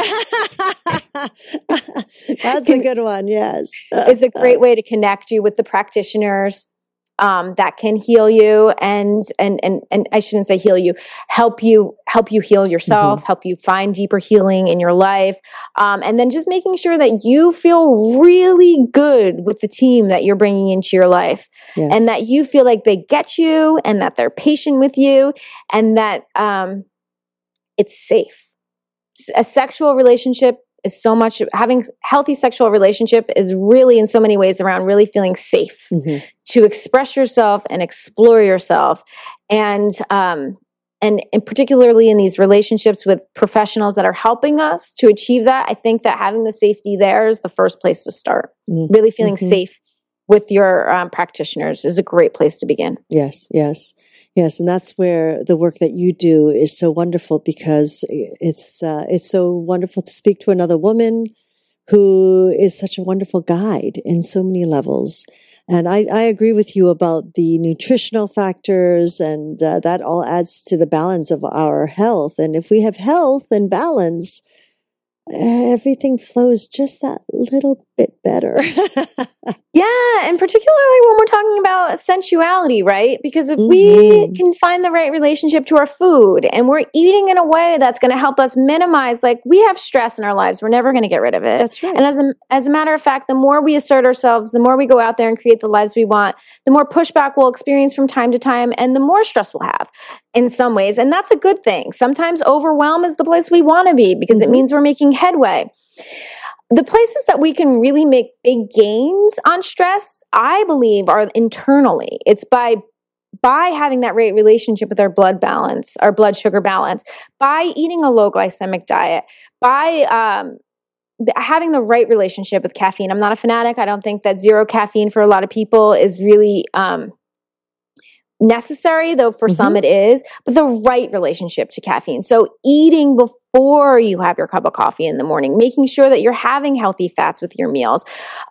a good one. Yes. It's a great way to connect you with the practitioners um, that can heal you and, and, and, and I shouldn't say heal you, help you, help you heal yourself, mm-hmm. help you find deeper healing in your life. Um, and then just making sure that you feel really good with the team that you're bringing into your life yes. and that you feel like they get you and that they're patient with you and that um, it's safe. A sexual relationship is so much having healthy sexual relationship is really in so many ways around really feeling safe mm-hmm. to express yourself and explore yourself. And, um, and, and particularly in these relationships with professionals that are helping us to achieve that, I think that having the safety there is the first place to start. Mm-hmm. Really feeling mm-hmm. safe with your um, practitioners is a great place to begin. Yes. Yes. Yes, and that's where the work that you do is so wonderful because it's uh, it's so wonderful to speak to another woman who is such a wonderful guide in so many levels. And I, I agree with you about the nutritional factors, and uh, that all adds to the balance of our health. And if we have health and balance, everything flows just that little bit better. Yeah, and particularly when we're talking about sensuality, right? Because if mm-hmm. we can find the right relationship to our food and we're eating in a way that's going to help us minimize, like we have stress in our lives, we're never going to get rid of it. That's right. And as a, as a matter of fact, the more we assert ourselves, the more we go out there and create the lives we want, the more pushback we'll experience from time to time and the more stress we'll have in some ways. And that's a good thing. Sometimes overwhelm is the place we want to be because mm-hmm. it means we're making headway. The places that we can really make big gains on stress, I believe, are internally. It's by by having that right relationship with our blood balance, our blood sugar balance, by eating a low glycemic diet, by um, having the right relationship with caffeine. I'm not a fanatic. I don't think that zero caffeine for a lot of people is really um, necessary, though for mm-hmm. some it is, but the right relationship to caffeine. So eating before you have your cup of coffee in the morning, making sure that you're having healthy fats with your meals,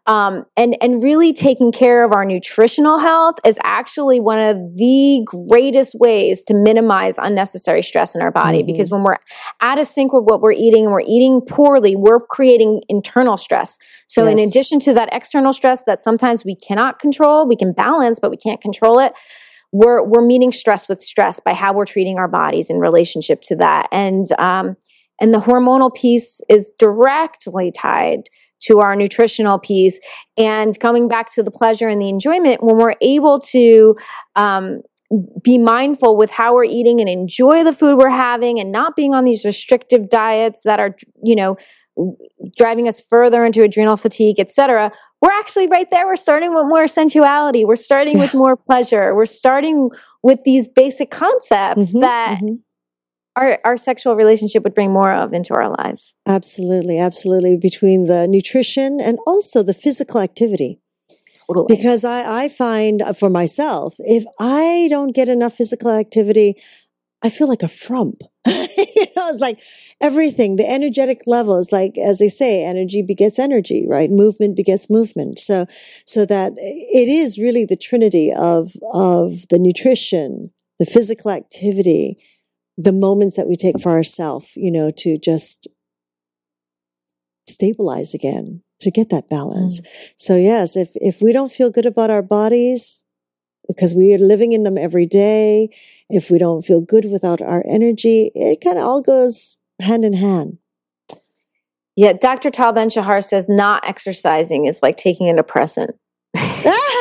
um, and, and really taking care of our nutritional health is actually one of the greatest ways to minimize unnecessary stress in our body. Mm-hmm. Because when we're out of sync with what we're eating and we're eating poorly, we're creating internal stress. So yes. in addition to that external stress that sometimes we cannot control, we can balance, but we can't control it, We're we're meeting stress with stress by how we're treating our bodies in relationship to that, and um, and the hormonal piece is directly tied to our nutritional piece. And coming back to the pleasure and the enjoyment, when we're able to um, be mindful with how we're eating and enjoy the food we're having, and not being on these restrictive diets that are, you know, driving us further into adrenal fatigue, et cetera. We're actually right there. We're starting with more sensuality. We're starting yeah. with more pleasure. We're starting with these basic concepts mm-hmm, that mm-hmm. our, our sexual relationship would bring more of into our lives. Absolutely. Absolutely. Between the nutrition and also the physical activity. Totally. Because I, I find for myself, if I don't get enough physical activity, I feel like a frump. You know, it's like everything, the energetic level is like, as they say, energy begets energy, right? Movement begets movement. So, so that it is really the trinity of, of the nutrition, the physical activity, the moments that we take for ourselves, you know, to just stabilize again, to get that balance. Mm. So yes, if, if we don't feel good about our bodies, because we are living in them every day, if we don't feel good without our energy, it kind of all goes hand in hand. Yeah, Doctor Tal Ben-Shahar says not exercising is like taking a depressant. That's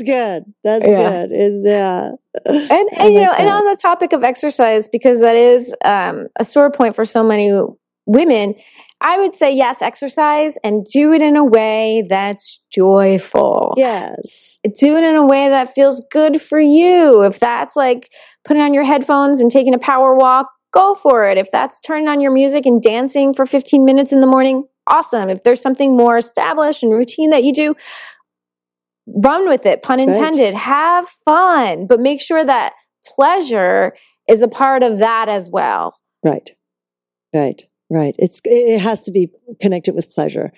good. That's yeah. good. It's, yeah. And, and like you know, that. And on the topic of exercise, because that is um, a sore point for so many women, I would say, yes, exercise, and do it in a way that's joyful. Yes. Do it in a way that feels good for you. If that's like putting on your headphones and taking a power walk, go for it. If that's turning on your music and dancing for fifteen minutes in the morning, awesome. If there's something more established and routine that you do, run with it, pun that's intended. Right. Have fun, but make sure that pleasure is a part of that as well. Right, right. Right. It's, it has to be connected with pleasure.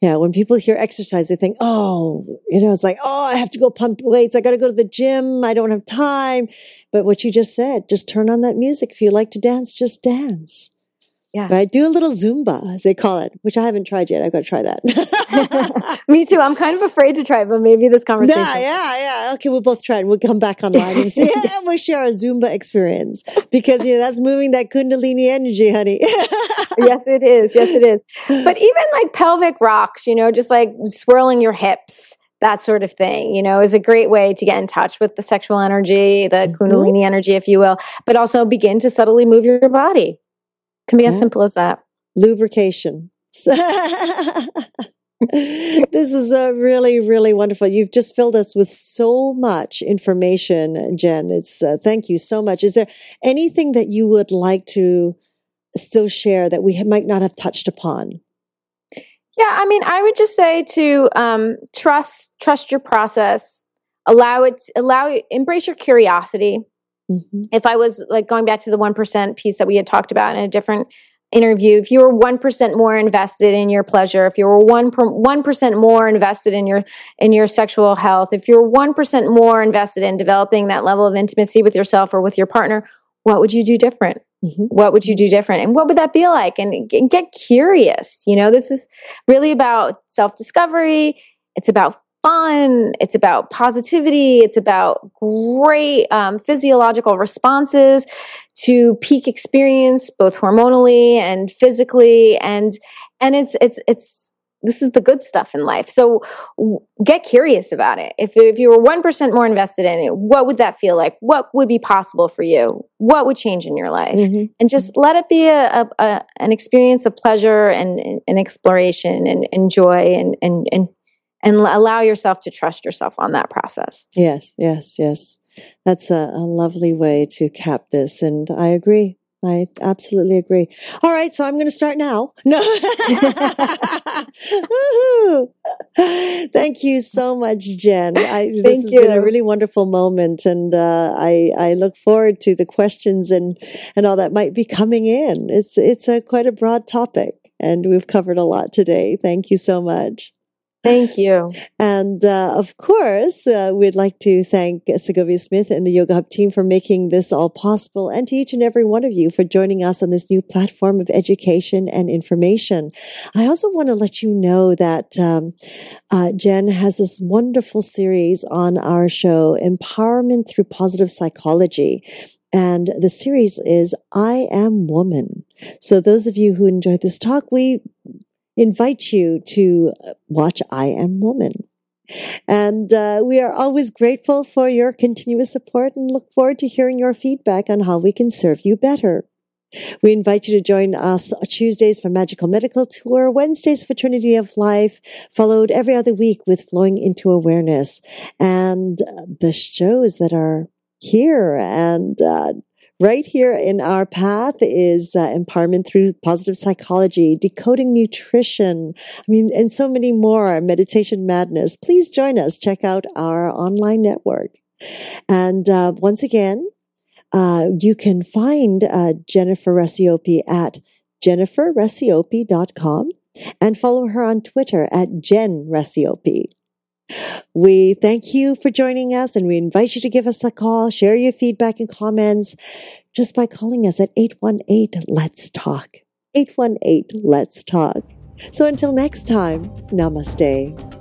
Yeah. When people hear exercise, they think, oh, you know, it's like, oh, I have to go pump weights. I got to go to the gym. I don't have time. But what you just said, just turn on that music. If you like to dance, just dance. Yeah. Right. Do a little Zumba, as they call it, which I haven't tried yet. I've got to try that. Me too. I'm kind of afraid to try it, but maybe this conversation. Yeah, yeah, yeah. Okay, we'll both try it. We'll come back online and see. Yeah, we'll share our Zumba experience because, you know, that's moving that Kundalini energy, honey. Yes, it is. Yes, it is. But even like pelvic rocks, you know, just like swirling your hips, that sort of thing, you know, is a great way to get in touch with the sexual energy, the mm-hmm. Kundalini energy, if you will, but also begin to subtly move your body. Can be yeah. as simple as that. Lubrication. This is a really, really wonderful. You've just filled us with so much information, Jen. It's uh, thank you so much. Is there anything that you would like to still share that we might not have touched upon? Yeah, I mean, I would just say to um, trust, trust your process. Allow it. Allow it. Embrace your curiosity. Mm-hmm. If I was like going back to the one percent piece that we had talked about in a different interview, if you were one percent more invested in your pleasure, if you were one percent more invested in your in your sexual health, if you're one percent more invested in developing that level of intimacy with yourself or with your partner, what would you do different? Mm-hmm. What would you do different? And what would that be like? And, and get curious. You know, this is really about self-discovery. It's about fun. It's about positivity. It's about great um, physiological responses to peak experience, both hormonally and physically. And, and it's, it's, it's, this is the good stuff in life. So w- get curious about it. If, if you were one percent more invested in it, what would that feel like? What would be possible for you? What would change in your life? Mm-hmm. And just let it be a, a, a an experience of pleasure and, and, and exploration and, and joy and, and, and, And allow yourself to trust yourself on that process. Yes, yes, yes. That's a, a lovely way to cap this. And I agree. I absolutely agree. All right, so I'm going to start now. No. Thank you so much, Jen. I, Thank this has you. been a really wonderful moment, and uh, I, I look forward to the questions and, and all that might be coming in. It's it's a quite a broad topic, and we've covered a lot today. Thank you so much. Thank you. And uh, of course, uh, we'd like to thank Segovia Smith and the Yoga Hub team for making this all possible, and to each and every one of you for joining us on this new platform of education and information. I also want to let you know that um, uh, Jen has this wonderful series on our show, Empowerment Through Positive Psychology. And the series is I Am Woman. So those of you who enjoyed this talk, we invite you to watch I Am Woman. And uh, we are always grateful for your continuous support and look forward to hearing your feedback on how we can serve you better. We invite you to join us Tuesdays for Magical Medical Tour, Wednesdays for Trinity of Life, followed every other week with Flowing into Awareness. And the shows that are here and uh, right here in our path is uh, Empowerment Through Positive Psychology, Decoding Nutrition, I mean, and so many more, Meditation Madness. Please join us. Check out our online network. And uh, once again, uh, you can find uh, Jennifer Racioppi at jennifer racioppi dot com and follow her on Twitter at Jen Racioppi. We thank you for joining us, and we invite you to give us a call, share your feedback and comments just by calling us at eight one eight, let's talk. eight one eight, let's talk. So until next time, namaste.